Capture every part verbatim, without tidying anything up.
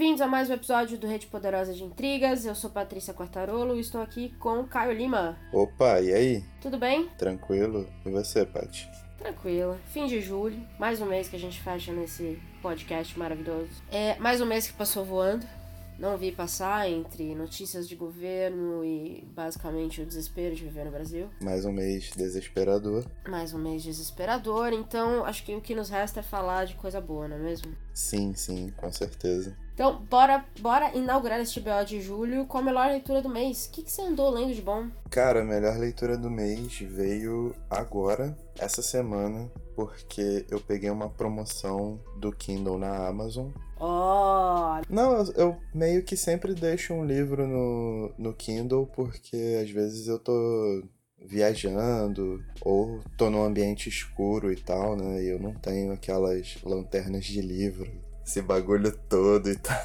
Bem-vindos a mais um episódio do Rede Poderosa de Intrigas. Eu sou Patrícia Quartarolo e estou aqui com Caio Lima. Opa, e aí? Tudo bem? Tranquilo. E você, Paty? Tranquila. Fim de julho. Mais um mês que a gente fecha nesse podcast maravilhoso. É mais um mês que passou voando. Não vi passar entre notícias de governo e basicamente o desespero de viver no Brasil. Mais um mês desesperador. Mais um mês desesperador, então acho que o que nos resta é falar de coisa boa, não é mesmo? Sim, sim, com certeza. Então, bora, bora inaugurar este B O de julho com a melhor leitura do mês. O que, que você andou lendo de bom? Cara, a melhor leitura do mês veio agora, essa semana, porque eu peguei uma promoção do Kindle na Amazon. Oh. Não, eu, eu meio que sempre deixo um livro no, no Kindle, porque às vezes eu tô viajando ou tô num ambiente escuro e tal, né? E eu não tenho aquelas lanternas de livro, esse bagulho todo e tal.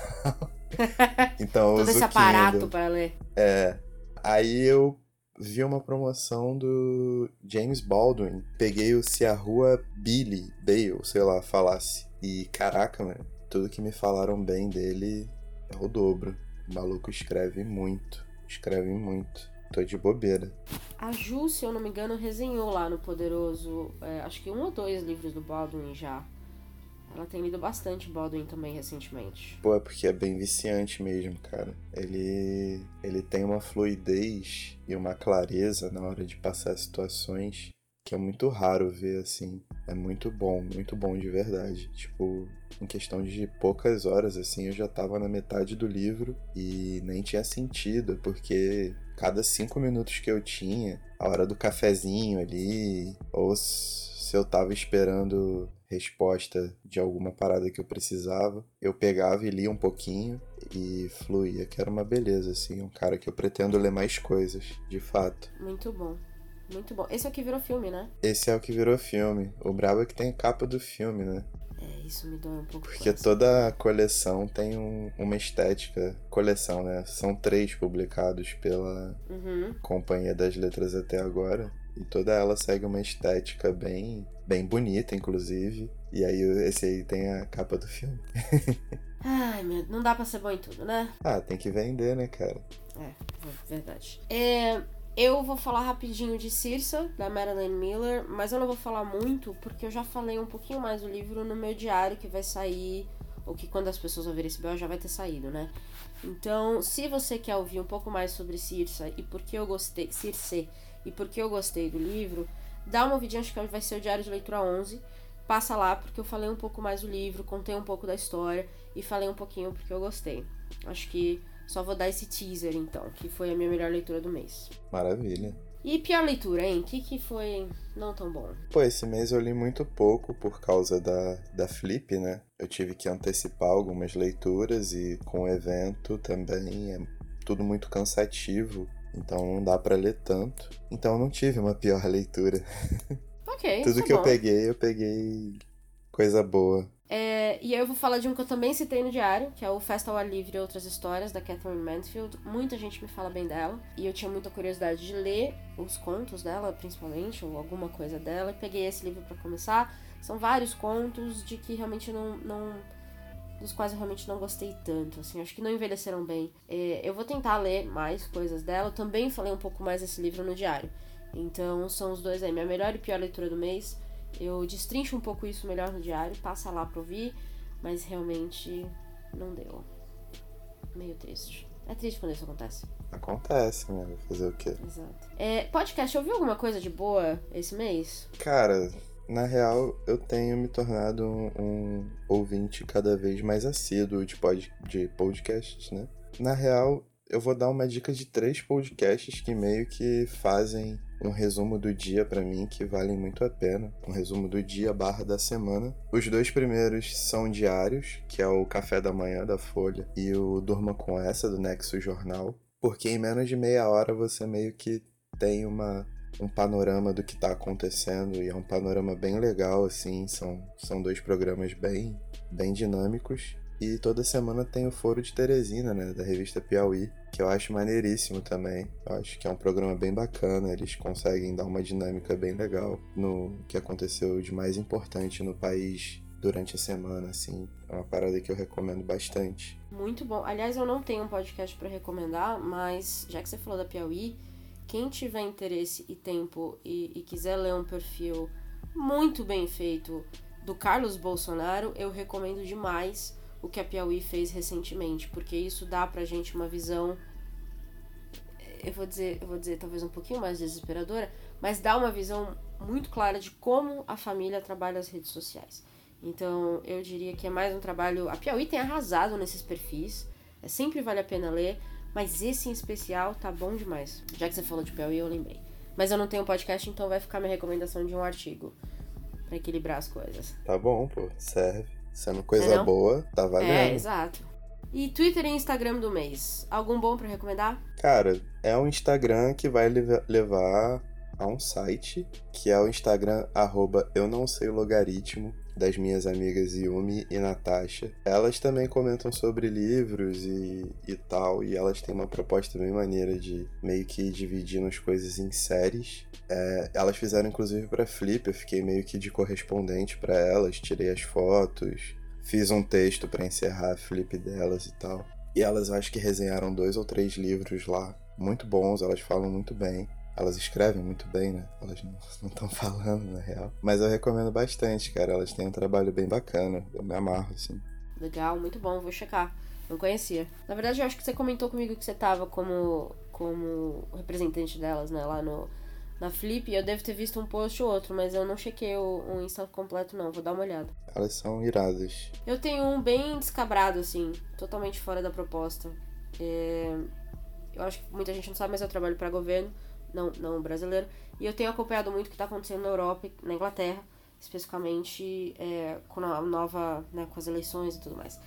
Então eu todo uso esse aparato Kindle pra ler. É. Aí eu vi uma promoção do James Baldwin. Peguei o Se a Rua Billy Bale, sei lá, Falasse. E caraca, mano. Tudo que me falaram bem dele é o dobro. O maluco escreve muito. Escreve muito. Tô de bobeira. A Ju, se eu não me engano, resenhou lá no Poderoso, é, acho que um ou dois livros do Baldwin já. Ela tem lido bastante Baldwin também recentemente. Pô, é porque é bem viciante mesmo, cara. Ele, ele tem uma fluidez e uma clareza na hora de passar situações que é muito raro ver, assim. É muito bom, muito bom de verdade. Tipo, em questão de poucas horas, assim, eu já tava na metade do livro e nem tinha sentido, porque cada cinco minutos que eu tinha, a hora do cafezinho ali, ou se eu tava esperando resposta de alguma parada que eu precisava, eu pegava e lia um pouquinho e fluía, que era uma beleza, assim. Um cara que eu pretendo ler mais coisas, de fato. Muito bom. Muito bom. Esse é o que virou filme, né? Esse é o que virou filme. O brabo é que tem a capa do filme, né? É, isso me dói um pouco. Porque toda a coleção tem um, uma estética. Coleção, né? São três publicados pela uhum. Companhia das Letras até agora. E toda ela segue uma estética bem, bem bonita, inclusive. E aí esse aí tem a capa do filme. Ai, meu... Não dá pra ser bom em tudo, né? Ah, tem que vender, né, cara? É, verdade. É... Eu vou falar rapidinho de Circe, da Marilyn Miller, mas eu não vou falar muito, porque eu já falei um pouquinho mais do livro no meu diário, que vai sair, ou que quando as pessoas ouvirem esse B O já vai ter saído, né? Então, se você quer ouvir um pouco mais sobre Circe e por que eu gostei, Circe, e por que eu gostei do livro, dá uma ouvidinha, acho que vai ser o Diário de Leitura onze, passa lá, porque eu falei um pouco mais do livro, contei um pouco da história, e falei um pouquinho porque eu gostei. Acho que... Só vou dar esse teaser, então, que foi a minha melhor leitura do mês. Maravilha. E pior leitura, hein? O que, que foi não tão bom? Pô, esse mês eu li muito pouco por causa da, da Flip, né? Eu tive que antecipar algumas leituras e com o evento também é tudo muito cansativo. Então não dá pra ler tanto. Então eu não tive uma pior leitura. Ok, tudo que bom. eu peguei, eu peguei coisa boa. É, e aí eu vou falar de um que eu também citei no diário, que é o Festa ao Ar Livre e Outras Histórias, da Katherine Mansfield. Muita gente me fala bem dela, e eu tinha muita curiosidade de ler os contos dela, principalmente, ou alguma coisa dela. Eu peguei esse livro pra começar. São vários contos de que realmente não... não dos quais eu realmente não gostei tanto, assim. Acho que não envelheceram bem. É, eu vou tentar ler mais coisas dela. Eu também falei um pouco mais desse livro no diário. Então, são os dois aí. Minha melhor e pior leitura do mês... Eu destrincho um pouco isso melhor no diário, passa lá pra ouvir, mas realmente não deu. Meio triste. É triste quando isso acontece. Acontece, né? Vai fazer o quê? Exato. É, podcast, ouviu alguma coisa de boa esse mês? Cara, na real, eu tenho me tornado um, um ouvinte cada vez mais assíduo de, pod, de podcasts, né? Na real, eu vou dar uma dica de três podcasts que meio que fazem... um resumo do dia pra mim, que valem muito a pena. Um resumo do dia barra da semana. Os dois primeiros são diários, que é o Café da Manhã, da Folha, e o Durma com Essa, do Nexo Jornal. Porque em menos de meia hora você meio que tem uma, um panorama do que tá acontecendo, e é um panorama bem legal, assim. São, são dois programas bem, bem dinâmicos. E toda semana tem o Fórum de Teresina, né, da revista Piauí, que eu acho maneiríssimo também. Eu acho que é um programa bem bacana, eles conseguem dar uma dinâmica bem legal no que aconteceu de mais importante no país durante a semana, assim. É uma parada que eu recomendo bastante. Muito bom. Aliás, eu não tenho um podcast pra recomendar, mas já que você falou da Piauí, quem tiver interesse e tempo e, e quiser ler um perfil muito bem feito do Carlos Bolsonaro, eu recomendo demais o que a Piauí fez recentemente, porque isso dá pra gente uma visão, eu vou dizer, eu vou dizer talvez um pouquinho mais desesperadora, mas dá uma visão muito clara de como a família trabalha as redes sociais. Então, eu diria que é mais um trabalho... A Piauí tem arrasado nesses perfis, é, sempre vale a pena ler, mas esse em especial tá bom demais. Já que você falou de Piauí, eu lembrei. Mas eu não tenho podcast, então vai ficar minha recomendação de um artigo pra equilibrar as coisas. Tá bom, pô, serve. Sendo coisa é, boa, tá valendo. É, exato. E Twitter e Instagram do mês, algum bom pra recomendar? Cara, é um Instagram que vai levar a um site, que é o Instagram arroba eunaoseiologaritmo, das minhas amigas Yumi e Natasha. Elas também comentam sobre livros e, e tal, e elas têm uma proposta bem maneira de meio que dividindo as coisas em séries. É, elas fizeram inclusive pra Flip, eu fiquei meio que de correspondente pra elas, tirei as fotos, fiz um texto pra encerrar a Flip delas e tal. E elas acho que resenharam dois ou três livros lá, muito bons, elas falam muito bem. Elas escrevem muito bem, né? Elas não estão falando, na real. Mas eu recomendo bastante, cara. Elas têm um trabalho bem bacana. Eu me amarro, assim. Legal, muito bom. Vou checar. Não conhecia. Na verdade, eu acho que você comentou comigo que você tava como, como representante delas, né? Lá no, na Flip. Eu devo ter visto um post ou outro, mas eu não chequei o, o Insta completo, não. Vou dar uma olhada. Elas são iradas. Eu tenho um bem descabrado, assim. Totalmente fora da proposta. É... Eu acho que muita gente não sabe, mas eu trabalho pra governo. Não, não brasileiro, e eu tenho acompanhado muito o que está acontecendo na Europa, na Inglaterra, especificamente é, com a nova, né, com as eleições e tudo mais.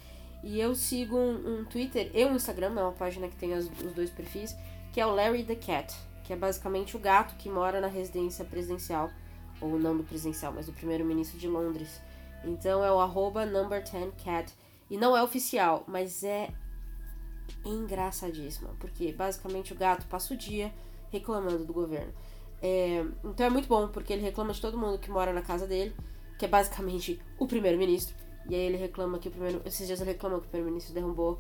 E eu sigo um, um Twitter e um Instagram, é uma página que tem as, os dois perfis, que é o Larry the Cat, que é basicamente o gato que mora na residência presidencial, ou não do presidencial, mas do primeiro-ministro de Londres. Então é o arroba number ten cat, e não é oficial, mas é engraçadíssimo, porque basicamente o gato passa o dia reclamando do governo. É, então é muito bom, porque ele reclama de todo mundo que mora na casa dele, que é basicamente o primeiro-ministro, e aí ele reclama que o primeiro... Esses dias ele reclama que o primeiro-ministro derrubou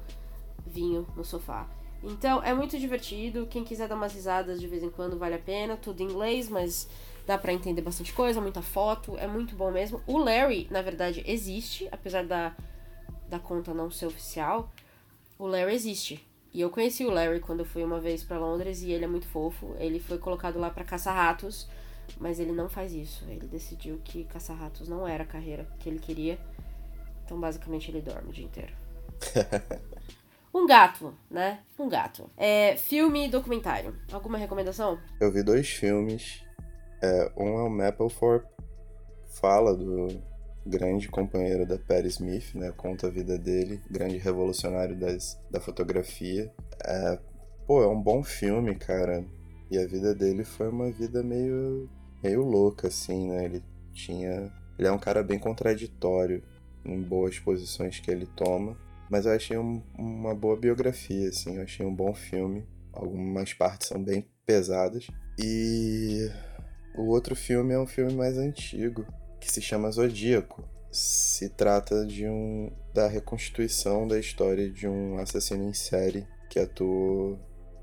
vinho no sofá. Então é muito divertido, quem quiser dar umas risadas de vez em quando vale a pena, tudo em inglês, mas dá pra entender bastante coisa, muita foto, é muito bom mesmo. O Larry, na verdade, existe, apesar da, da conta não ser oficial, o Larry existe. E eu conheci o Larry quando eu fui uma vez pra Londres e ele é muito fofo. Ele foi colocado lá pra caçar ratos, mas ele não faz isso. Ele decidiu que caçar ratos não era a carreira que ele queria. Então, basicamente, ele dorme o dia inteiro. Um gato, né? Um gato. É, filme e documentário. Alguma recomendação? Eu vi dois filmes. É, um é o Mapplethorpe. Fala do grande companheiro da Patti Smith, né? Conta a vida dele, grande revolucionário das, da fotografia. É, pô, é um bom filme, cara. E a vida dele foi uma vida meio, meio louca, assim, né? Ele tinha... Ele é um cara bem contraditório em boas posições que ele toma. Mas eu achei um, uma boa biografia, assim. Eu achei um bom filme. Algumas partes são bem pesadas. E o outro filme é um filme mais antigo, que se chama Zodíaco. Se trata de um, da reconstituição da história de um assassino em série que atuou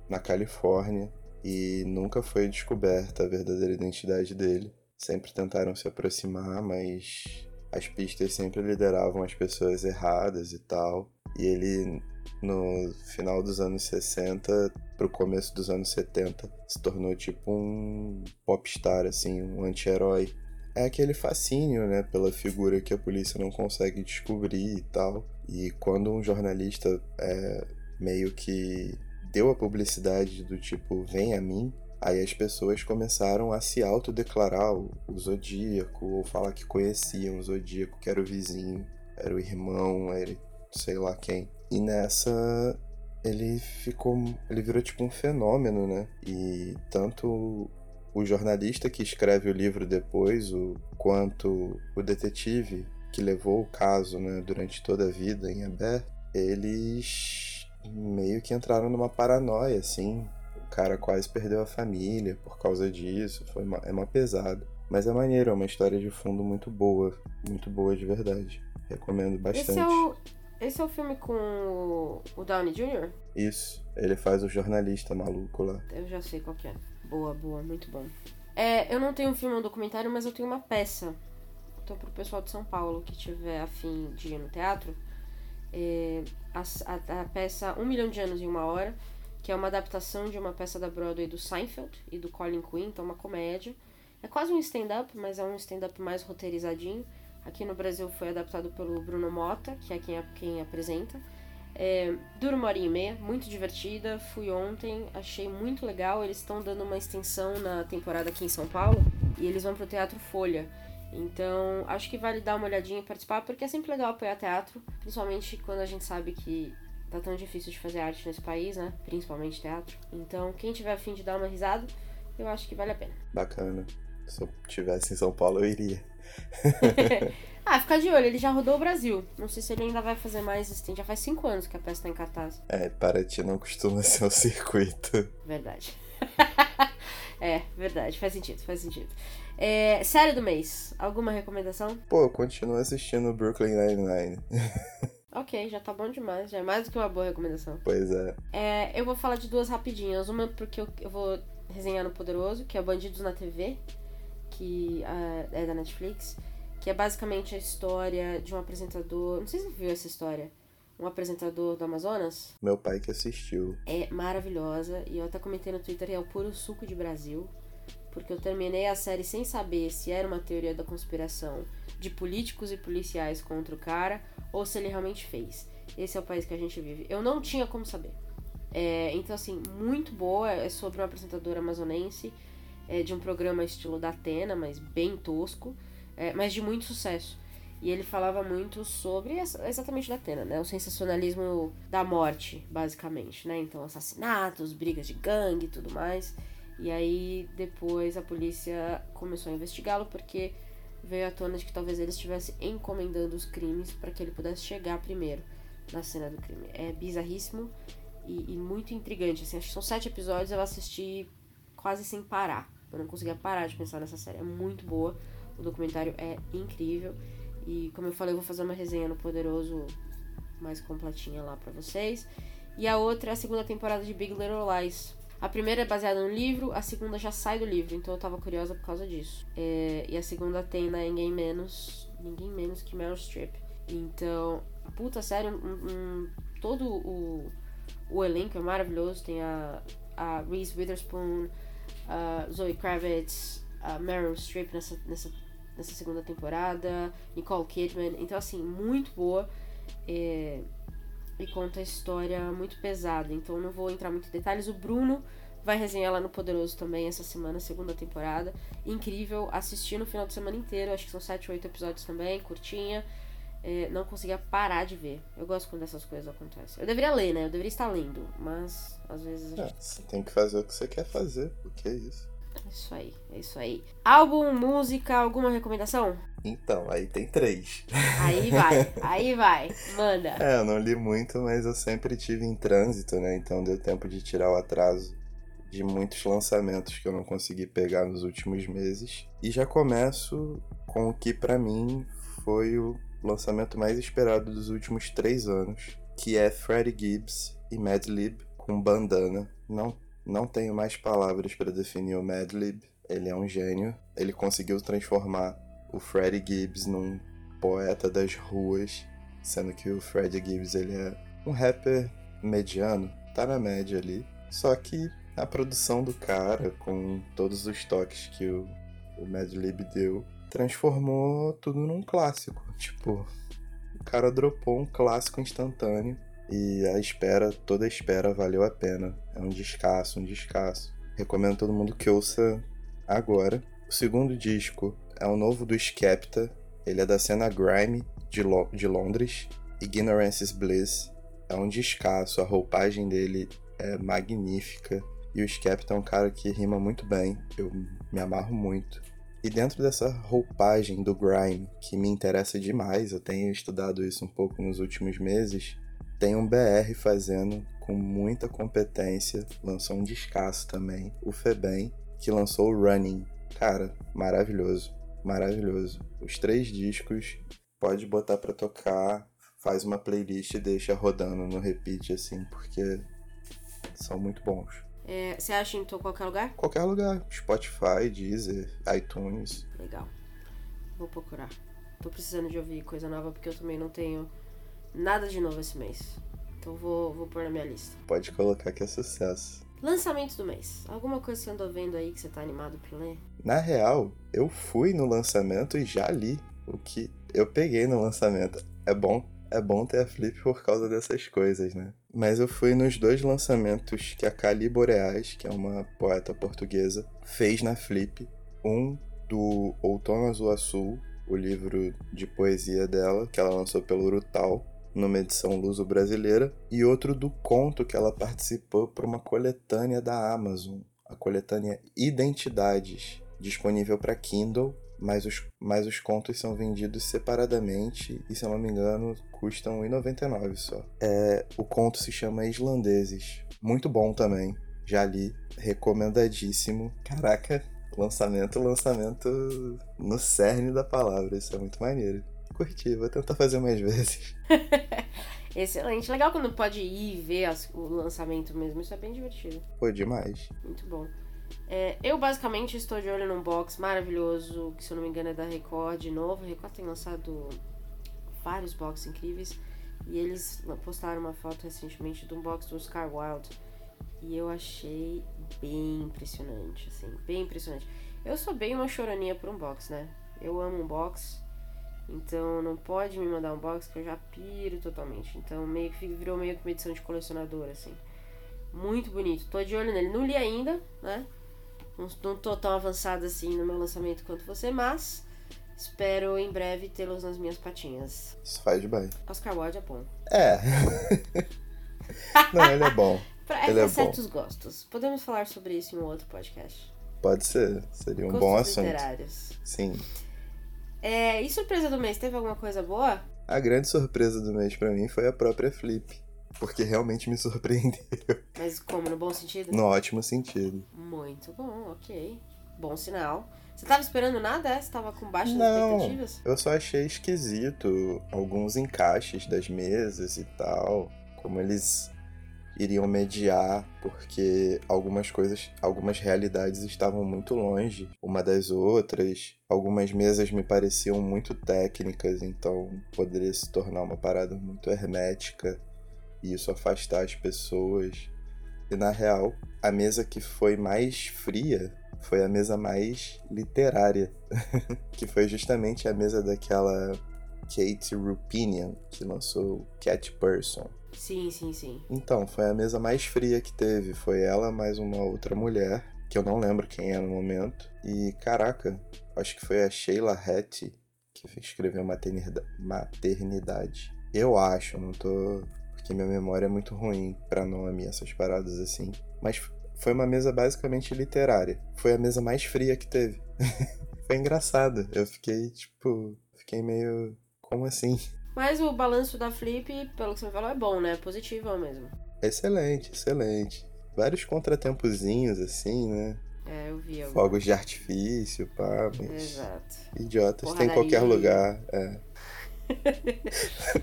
na Califórnia e nunca foi descoberta a verdadeira identidade dele. Sempre tentaram se aproximar, mas as pistas sempre lideravam as pessoas erradas e tal. E ele, no final dos anos sessenta pro começo dos anos setenta, se tornou tipo um popstar, assim, um anti-herói. É aquele fascínio, né, pela figura que a polícia não consegue descobrir e tal. E quando um jornalista é, meio que deu a publicidade do tipo, vem a mim, aí as pessoas começaram a se autodeclarar o, o Zodíaco, ou falar que conheciam o Zodíaco, que era o vizinho, era o irmão, era sei lá quem. E nessa ele ficou, ele virou tipo um fenômeno, né, e tanto... O jornalista que escreve o livro depois, o, quanto o detetive que levou o caso, né, durante toda a vida em aberto, eles meio que entraram numa paranoia, assim. O cara quase perdeu a família por causa disso, foi uma, é uma pesada. Mas é maneiro, é uma história de fundo muito boa, muito boa de verdade. Recomendo bastante. Esse é o, esse é o filme com o, o Downey júnior? Isso. Ele faz o jornalista maluco lá. Eu já sei qual que é. Boa, boa. Muito bom. É, eu não tenho um filme ou um documentário, mas eu tenho uma peça. Então, pro pessoal de São Paulo que tiver afim de ir no teatro, é, a, a, a peça Um Milhão de Anos em Uma Hora, que é uma adaptação de uma peça da Broadway do Seinfeld e do Colin Quinn, então uma comédia. É quase um stand-up, mas é um stand-up mais roteirizadinho. Aqui no Brasil foi adaptado pelo Bruno Mota, que é quem, quem apresenta. É, dura uma hora e meia, muito divertida. Fui ontem, achei muito legal. Eles estão dando uma extensão na temporada aqui em São Paulo e eles vão pro Teatro Folha. Então, acho que vale dar uma olhadinha e participar, porque é sempre legal apoiar teatro, principalmente quando a gente sabe que tá tão difícil de fazer arte nesse país, né? Principalmente teatro. Então, quem tiver a fim de dar uma risada, eu acho que vale a pena. Bacana. Se eu estivesse em São Paulo, eu iria. Ah, fica de olho, ele já rodou o Brasil. Não sei se ele ainda vai fazer mais stand. Já faz cinco anos que a peça tá em cartaz. É, Paraty não costuma ser um circuito. Verdade. É, verdade, faz sentido, faz sentido. É, série do mês, alguma recomendação? Pô, eu continuo assistindo Brooklyn Nine-Nine. Ok, já tá bom demais, já é mais do que uma boa recomendação. Pois é. É, eu vou falar de duas rapidinhas. Uma porque eu, eu vou resenhar no Poderoso, que é Bandidos na T V, que uh, é da Netflix, que é basicamente a história de um apresentador... Não sei se você viu essa história. Um apresentador do Amazonas. Meu pai que assistiu. É maravilhosa. E eu até comentei no Twitter que é o puro suco de Brasil. Porque eu terminei a série sem saber se era uma teoria da conspiração de políticos e policiais contra o cara, ou se ele realmente fez. Esse é o país que a gente vive. Eu não tinha como saber. É, então, assim, muito boa. É sobre uma apresentadora amazonense, é, de um programa estilo da Atena, mas bem tosco, é, mas de muito sucesso. E ele falava muito sobre, exatamente da Atena, né? O sensacionalismo da morte, basicamente, né? Então, assassinatos, brigas de gangue e tudo mais. E aí, depois, a polícia começou a investigá-lo porque veio à tona de que talvez ele estivesse encomendando os crimes para que ele pudesse chegar primeiro na cena do crime. É bizarríssimo e, e muito intrigante, assim. Acho que são sete episódios, eu assisti quase sem parar. Eu não conseguia parar de pensar nessa série. É muito boa, o documentário é incrível. E como eu falei, eu vou fazer uma resenha no Poderoso mais completinha lá pra vocês. E a outra é a segunda temporada de Big Little Lies. A primeira é baseada no livro, a segunda já sai do livro, então eu tava curiosa por causa disso. É, e a segunda tem, né, ninguém menos, ninguém menos que Meryl Streep. Então, puta, sério, um, um, todo o, o elenco é maravilhoso. Tem a, a Reese Witherspoon, a Zoe Kravitz, a Meryl Streep nessa, nessa nessa segunda temporada, Nicole Kidman. Então, assim, muito boa, é, e conta a história muito pesada, então não vou entrar muito em detalhes. O Bruno vai resenhar lá no Poderoso também essa semana, segunda temporada, incrível, assisti no final de semana inteiro, acho que são sete ou oito episódios também, curtinha, é, não conseguia parar de ver. Eu gosto quando essas coisas acontecem. Eu deveria ler, né, eu deveria estar lendo, mas às vezes... A gente... Você tem que fazer o que você quer fazer, porque é isso. É isso aí, é isso aí. Álbum, música, alguma recomendação? Então, aí tem três. Aí vai, aí vai, manda. É, eu não li muito, mas eu sempre tive em trânsito, né? Então deu tempo de tirar o atraso de muitos lançamentos que eu não consegui pegar nos últimos meses. E já começo com o que pra mim foi o lançamento mais esperado dos últimos três anos, que é Freddie Gibbs e Madlib com Bandana. Não Não tenho mais palavras para definir o Madlib. Ele é um gênio. Ele conseguiu transformar o Freddie Gibbs num poeta das ruas, sendo que o Freddie Gibbs, ele é um rapper mediano, tá na média ali. Só que a produção do cara, com todos os toques que o, o Madlib deu, transformou tudo num clássico. Tipo, o cara dropou um clássico instantâneo. E a espera, toda a espera valeu a pena. É um descasso, um descasso. Recomendo todo mundo que ouça agora. O segundo disco é o novo do Skepta. Ele é da cena Grime de, Lo- de Londres. Ignorance is Bliss. É um descasso, a roupagem dele é magnífica. E o Skepta é um cara que rima muito bem. Eu me amarro muito. E dentro dessa roupagem do Grime, que me interessa demais, eu tenho estudado isso um pouco nos últimos meses, tem um B R fazendo com muita competência, lançou um discaço também, o Febem, que lançou o Running. Cara, maravilhoso, maravilhoso. Os três discos pode botar pra tocar, faz uma playlist e deixa rodando no repeat, assim, porque são muito bons. É, você acha em qualquer lugar? Qualquer lugar. Spotify, Deezer, iTunes. Legal. Vou procurar. Tô precisando de ouvir coisa nova porque eu também não tenho nada de novo esse mês. Então vou, vou pôr na minha lista. Pode colocar que é sucesso. Lançamento do mês. Alguma coisa que você andou vendo aí que você tá animado pra ler? Na real, eu fui no lançamento e já li o que eu peguei no lançamento. É bom, é bom ter a Flip por causa dessas coisas, né? Mas eu fui nos dois lançamentos que a Cali Boreais, que é uma poeta portuguesa, fez na Flip. Um do Outono Azul Azul, o livro de poesia dela, que ela lançou pelo Urutau, numa edição luso-brasileira, e outro do conto que ela participou para uma coletânea da Amazon, a coletânea Identidades, disponível para Kindle, mas os, mas os contos são vendidos separadamente e, se eu não me engano, custam um real e noventa e nove centavos só. É, o conto se chama Islandeses, muito bom também, já li, recomendadíssimo. Caraca, lançamento, lançamento no cerne da palavra, isso é muito maneiro. Curti, vou tentar fazer mais vezes. Excelente, legal quando pode ir ver as, o lançamento mesmo, isso é bem divertido. Foi demais. Muito bom. É, eu basicamente estou de olho num box maravilhoso, que se eu não me engano é da Record de novo. A Record tem lançado vários boxes incríveis e eles postaram uma foto recentemente de um box do Oscar Wilde e eu achei bem impressionante, assim, bem impressionante. Eu sou bem uma choraninha por um box, né? Eu amo um box. Então não pode me mandar um box que eu já piro totalmente. Então meio que virou meio que uma edição de colecionador, assim. Muito bonito. Tô de olho nele. Não li ainda, né? Não, não tô tão avançada assim no meu lançamento quanto você, mas espero em breve tê-los nas minhas patinhas. Isso faz de bem. Oscar Wilde é bom. É. Não, ele é bom. Pra ele é certos bom. Gostos. Podemos falar sobre isso em um outro podcast. Pode ser. Seria um gostos bom assunto. Literários. Sim. É, e surpresa do mês, teve alguma coisa boa? A grande surpresa do mês pra mim foi a própria Flip, porque realmente me surpreendeu. Mas como, no bom sentido? No ótimo sentido. Muito bom, ok. Bom sinal. Você tava esperando nada? Você tava com baixas Não, expectativas? Eu só achei esquisito alguns encaixes das mesas e tal, como eles iriam mediar, porque algumas coisas, algumas realidades estavam muito longe uma das outras. Algumas mesas me pareciam muito técnicas, então poderia se tornar uma parada muito hermética e isso afastar as pessoas. E na real, a mesa que foi mais fria foi a mesa mais literária, que foi justamente a mesa daquela Kate Rupinian, que lançou Cat Person. Sim, sim, sim. Então, foi a mesa mais fria que teve. Foi ela mais uma outra mulher, que eu não lembro quem é no momento. E, caraca, acho que foi a Sheila Hattie que escreveu maternidade, maternidade. Eu acho, não tô... Porque minha memória é muito ruim pra nome, essas paradas assim. Mas foi uma mesa basicamente literária. Foi a mesa mais fria que teve. Foi engraçado. Eu fiquei, tipo... Fiquei meio... Como assim? Mas o balanço da Flip, pelo que você me falou, é bom, né? Positivo mesmo. Excelente, excelente. Vários contratempozinhos, assim, né? É, eu vi. Fogos alguma. De artifício, pá, mas... Exato. Idiotas tem em qualquer lugar, é.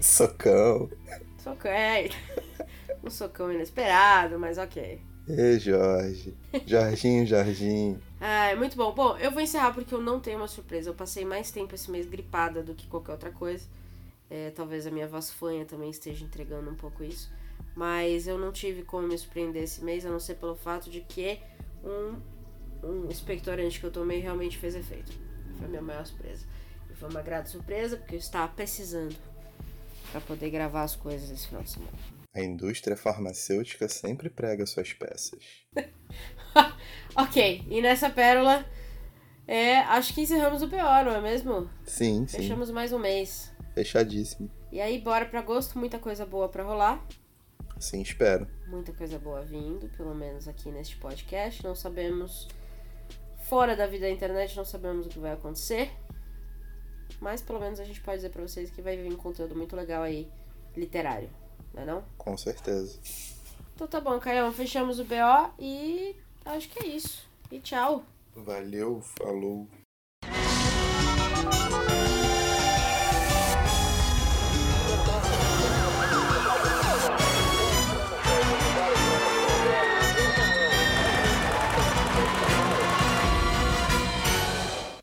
Socão. Socão, é. Um socão inesperado, mas ok. Ê, Jorge. Jorginho, Jorginho. Ah, é muito bom. Bom, eu vou encerrar porque eu não tenho uma surpresa. Eu passei mais tempo esse mês gripada do que qualquer outra coisa. É, talvez a minha vasfanha também esteja entregando um pouco isso. Mas eu não tive como me surpreender esse mês, a não ser pelo fato de que um, um expectorante que eu tomei realmente fez efeito. Foi a minha maior surpresa. E foi uma grata surpresa, porque eu estava precisando para poder gravar as coisas esse final de semana. A indústria farmacêutica sempre prega suas peças. Ok, e nessa pérola, é, acho que encerramos o pior, não é mesmo? Sim, sim. Fechamos mais um mês. Fechadíssimo. E aí, bora pra agosto, muita coisa boa pra rolar. Sim, espero. Muita coisa boa vindo, pelo menos aqui neste podcast. Não sabemos, fora da vida da internet, não sabemos o que vai acontecer. Mas, pelo menos, a gente pode dizer pra vocês que vai vir um conteúdo muito legal aí, literário. Não é não? Com certeza. Então tá bom, Caião, fechamos o B O e acho que é isso. E tchau. Valeu, falou.